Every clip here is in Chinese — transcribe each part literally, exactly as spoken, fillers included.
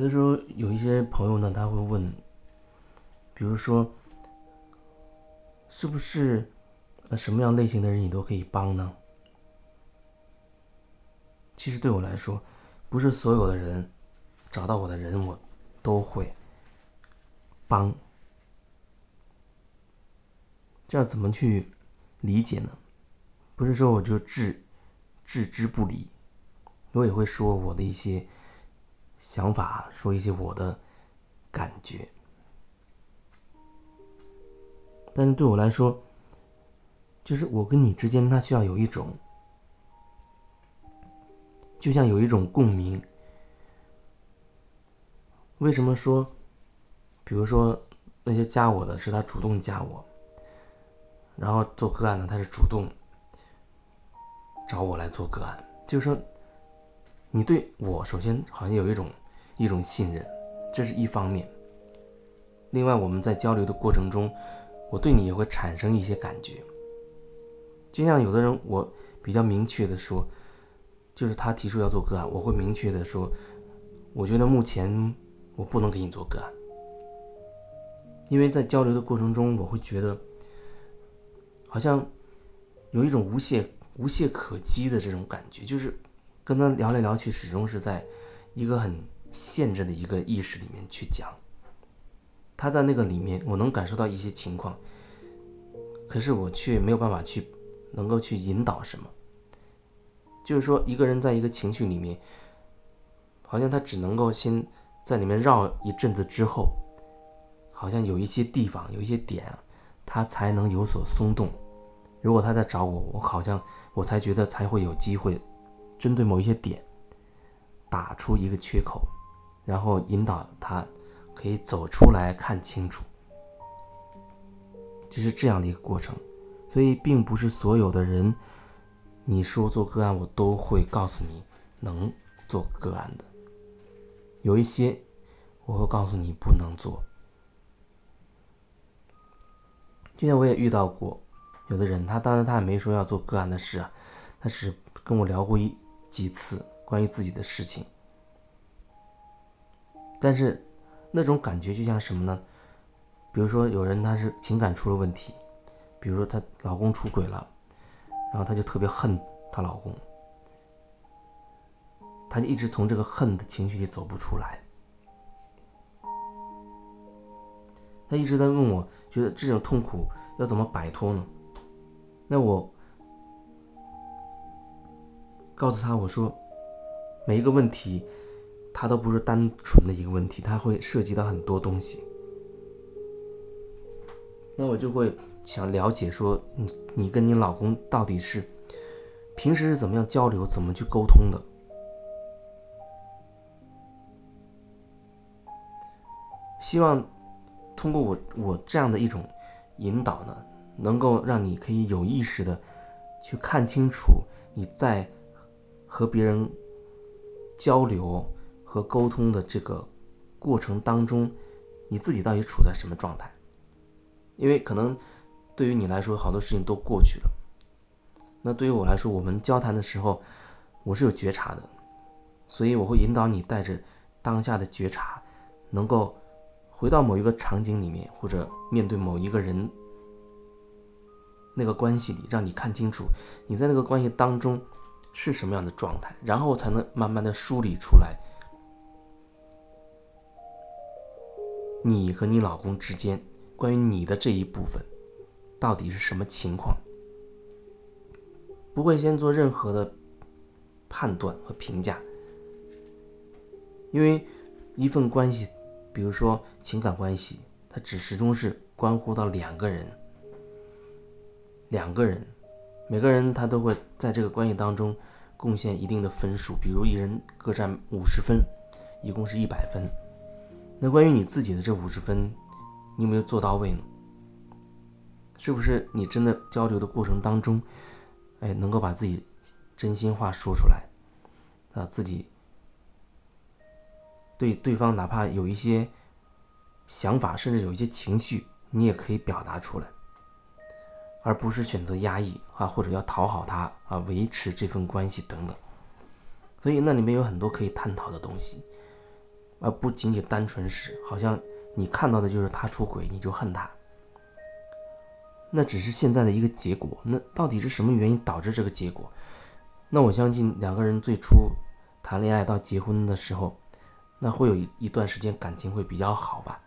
有的时候有一些朋友呢，他会问，比如说，是不是什么样类型的人你都可以帮呢？其实对我来说，不是所有的人，找到我的人我都会帮。这样怎么去理解呢？不是说我就置置之不理，我也会说我的一些想法，说一些我的感觉。但是对我来说，就是我跟你之间，它需要有一种，就像有一种共鸣。为什么说，比如说那些加我的是他主动加我，然后做个案呢，他是主动找我来做个案，就是说你对我首先好像有一种一种信任，这是一方面。另外我们在交流的过程中，我对你也会产生一些感觉。就像有的人，我比较明确的说，就是他提出要做个案，我会明确的说，我觉得目前我不能给你做个案。因为在交流的过程中，我会觉得好像有一种无懈无懈可击的这种感觉，就是跟他聊来聊去，始终是在一个很限制的一个意识里面去讲。他在那个里面，我能感受到一些情况，可是我却没有办法去能够去引导什么。就是说一个人在一个情绪里面，好像他只能够先在里面绕一阵子之后，好像有一些地方有一些点啊，他才能有所松动。如果他在找我，我好像我才觉得才会有机会针对某一些点打出一个缺口，然后引导他可以走出来看清楚，就是这样的一个过程。所以并不是所有的人你说做个案我都会告诉你能做个案的，有一些我会告诉你不能做。今天我也遇到过有的人，他当然他也没说要做个案的事啊，他是跟我聊过一几次关于自己的事情，但是那种感觉就像什么呢？比如说有人他是情感出了问题，比如说她老公出轨了，然后她就特别恨她老公，她就一直从这个恨的情绪里走不出来。她一直在问我，觉得这种痛苦要怎么摆脱呢？那我告诉他，我说每一个问题它都不是单纯的一个问题，它会涉及到很多东西。那我就会想了解说，你你跟你老公到底是平时是怎么样交流，怎么去沟通的。希望通过我我这样的一种引导呢，能够让你可以有意识的去看清楚你在和别人交流和沟通的这个过程当中，你自己到底处在什么状态？因为可能对于你来说，好多事情都过去了。那对于我来说，我们交谈的时候，我是有觉察的，所以我会引导你带着当下的觉察，能够回到某一个场景里面，或者面对某一个人那个关系里，让你看清楚你在那个关系当中是什么样的状态，然后才能慢慢的梳理出来你和你老公之间关于你的这一部分到底是什么情况。不会先做任何的判断和评价，因为一份关系，比如说情感关系，它只始终是关乎到两个人两个人每个人他都会在这个关系当中贡献一定的分数，比如一人各占五十分，一共是一百分。那关于你自己的这五十分，你有没有做到位呢？是不是你真的交流的过程当中，哎，能够把自己真心话说出来啊，自己对对方哪怕有一些想法，甚至有一些情绪，你也可以表达出来。而不是选择压抑啊，或者要讨好他啊，维持这份关系等等。所以那里面有很多可以探讨的东西。而不仅仅单纯是好像你看到的就是他出轨你就恨他，那只是现在的一个结果，那到底是什么原因导致这个结果？那我相信两个人最初谈恋爱到结婚的时候，那会有一段时间感情会比较好吧，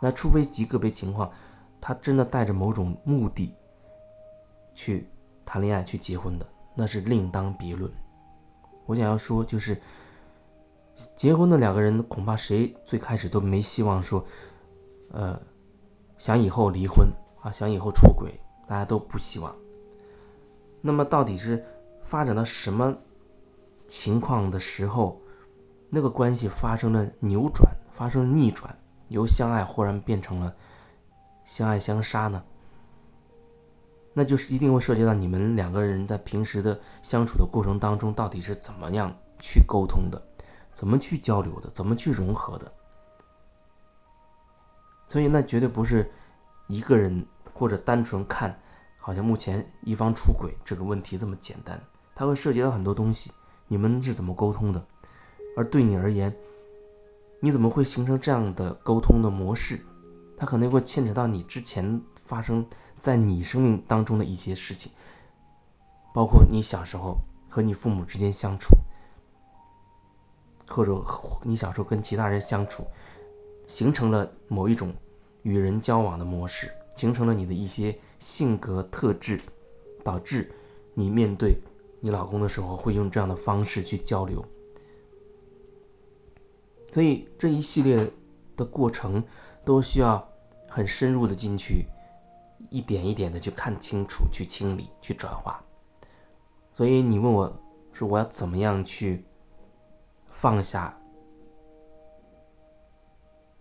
那除非极个别情况他真的带着某种目的去谈恋爱去结婚的，那是另当别论。我想要说就是结婚的两个人恐怕谁最开始都没希望说呃，想以后离婚啊，想以后出轨，大家都不希望。那么到底是发展到什么情况的时候，那个关系发生了扭转，发生了逆转，由相爱忽然变成了相爱相杀呢？那就是一定会涉及到你们两个人在平时的相处的过程当中，到底是怎么样去沟通的，怎么去交流的，怎么去融合的。所以那绝对不是一个人或者单纯看好像目前一方出轨这个问题这么简单，它会涉及到很多东西，你们是怎么沟通的，而对你而言你怎么会形成这样的沟通的模式，它可能会牵扯到你之前发生在你生命当中的一些事情，包括你小时候和你父母之间相处，或者你小时候跟其他人相处，形成了某一种与人交往的模式，形成了你的一些性格特质，导致你面对你老公的时候会用这样的方式去交流。所以这一系列的过程都需要很深入的进去，一点一点的去看清楚，去清理，去转化。所以你问我说我要怎么样去放下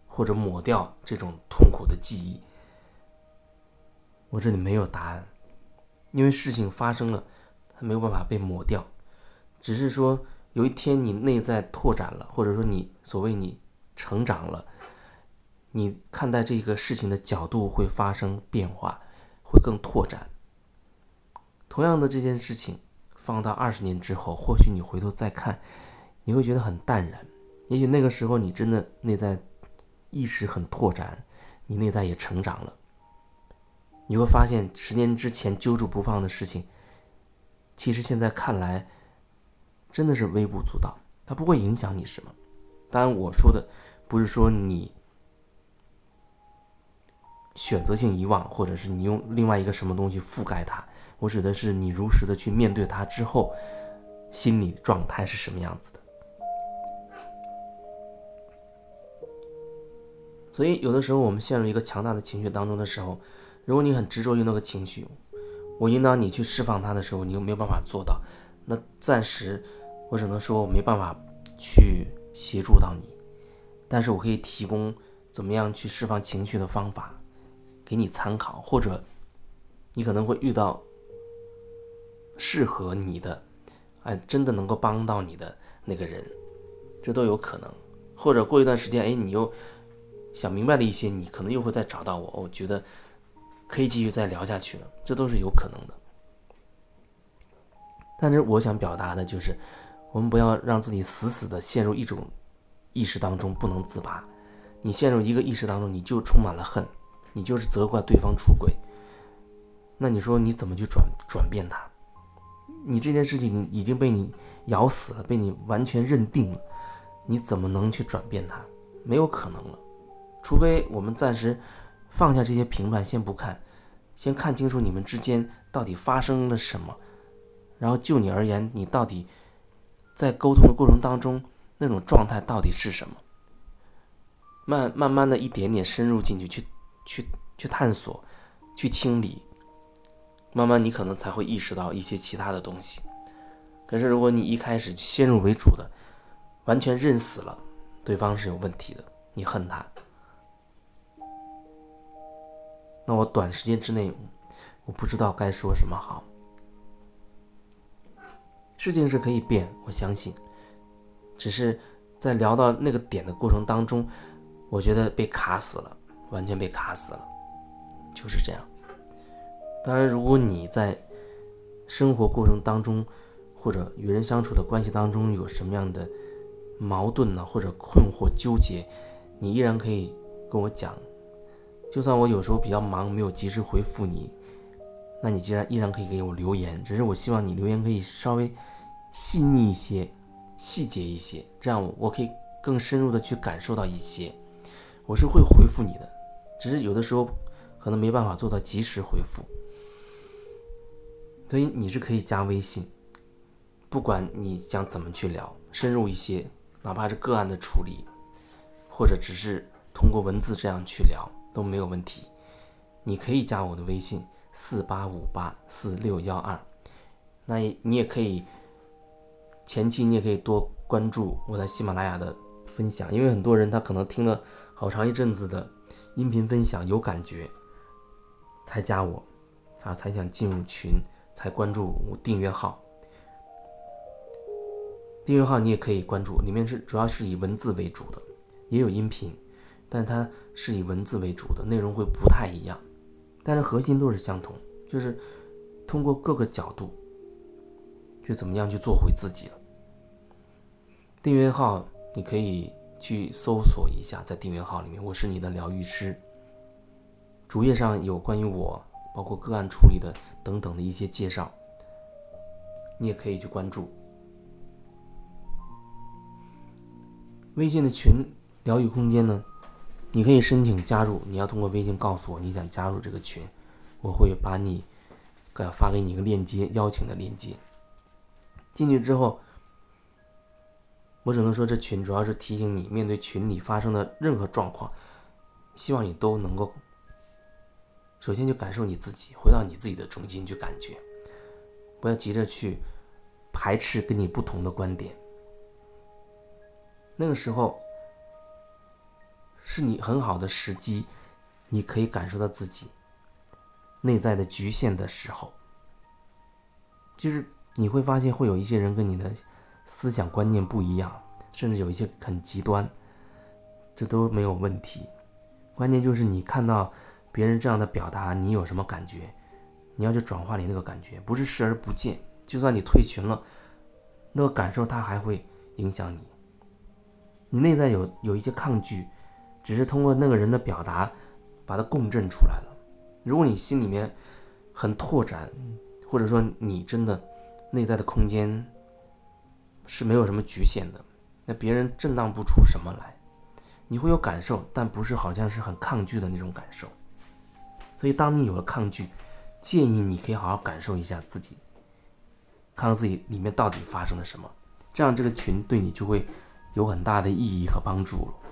或者抹掉这种痛苦的记忆，我这里没有答案，因为事情发生了它没有办法被抹掉，只是说有一天你内在拓展了，或者说你所谓你成长了，你看待这个事情的角度会发生变化，会更拓展。同样的这件事情放到二十年之后，或许你回头再看你会觉得很淡然，也许那个时候你真的内在意识很拓展，你内在也成长了，你会发现十年之前揪住不放的事情，其实现在看来真的是微不足道，它不会影响你什么。当然我说的不是说你选择性遗忘，或者是你用另外一个什么东西覆盖它，我指的是你如实的去面对它之后心理状态是什么样子的。所以有的时候我们陷入一个强大的情绪当中的时候，如果你很执着于那个情绪，我引导你去释放它的时候你又没有办法做到，那暂时我只能说我没办法去协助到你，但是我可以提供怎么样去释放情绪的方法给你参考，或者你可能会遇到适合你的、哎、真的能够帮到你的那个人，这都有可能。或者过一段时间、哎、你又想明白了一些，你可能又会再找到我，我觉得可以继续再聊下去了，这都是有可能的。但是我想表达的就是我们不要让自己死死的陷入一种意识当中不能自拔，你陷入一个意识当中你就充满了恨，你就是责怪对方出轨，那你说你怎么去 转, 转变它？你这件事情你已经被你咬死了，被你完全认定了，你怎么能去转变它？没有可能了，除非我们暂时放下这些评判，先不看，先看清楚你们之间到底发生了什么，然后就你而言你到底在沟通的过程当中那种状态到底是什么，慢慢慢的一点点深入进去，去去去探索，去清理，慢慢你可能才会意识到一些其他的东西。可是如果你一开始先入为主的完全认死了对方是有问题的，你恨他，那我短时间之内我不知道该说什么好。事情是可以变，我相信，只是在聊到那个点的过程当中我觉得被卡死了，完全被卡死了，就是这样。当然如果你在生活过程当中或者与人相处的关系当中有什么样的矛盾呢、啊、或者困惑纠结，你依然可以跟我讲，就算我有时候比较忙没有及时回复你，那你既然依然可以给我留言，只是我希望你留言可以稍微细腻一些，细节一些，这样 我, 我可以更深入的去感受到一些。我是会回复你的，只是有的时候可能没办法做到及时回复。所以你是可以加微信，不管你想怎么去聊，深入一些，哪怕是个案的处理，或者只是通过文字这样去聊都没有问题。你可以加我的微信四八五八四六一二，那你也可以前期你也可以多关注我在喜马拉雅的分享，因为很多人他可能听了好长一阵子的音频分享有感觉才加我，他才想进入群，才关注我订阅号。订阅号你也可以关注，里面是主要是以文字为主的，也有音频，但它是以文字为主的，内容会不太一样，但是核心都是相同，就是通过各个角度去怎么样去做回自己了。订阅号你可以去搜索一下，在订阅号里面我是你的疗愈师，主页上有关于我包括个案处理的等等的一些介绍，你也可以去关注。微信的群疗愈空间呢，你可以申请加入，你要通过微信告诉我你想加入这个群，我会把你发给你一个链接，邀请的链接。进去之后我只能说这群主要是提醒你，面对群里发生的任何状况，希望你都能够首先就感受你自己，回到你自己的中心去感觉，不要急着去排斥跟你不同的观点。那个时候是你很好的时机，你可以感受到自己内在的局限的时候，就是你会发现会有一些人跟你的思想观念不一样，甚至有一些很极端，这都没有问题。关键就是你看到别人这样的表达你有什么感觉，你要去转化你那个感觉，不是视而不见，就算你退群了，那个感受它还会影响你。你内在有有一些抗拒，只是通过那个人的表达把它共振出来了。如果你心里面很拓展，或者说你真的内在的空间是没有什么局限的，那别人震荡不出什么来，你会有感受，但不是好像是很抗拒的那种感受。所以当你有了抗拒，建议你可以好好感受一下自己，看看自己里面到底发生了什么，这样这个群对你就会有很大的意义和帮助了。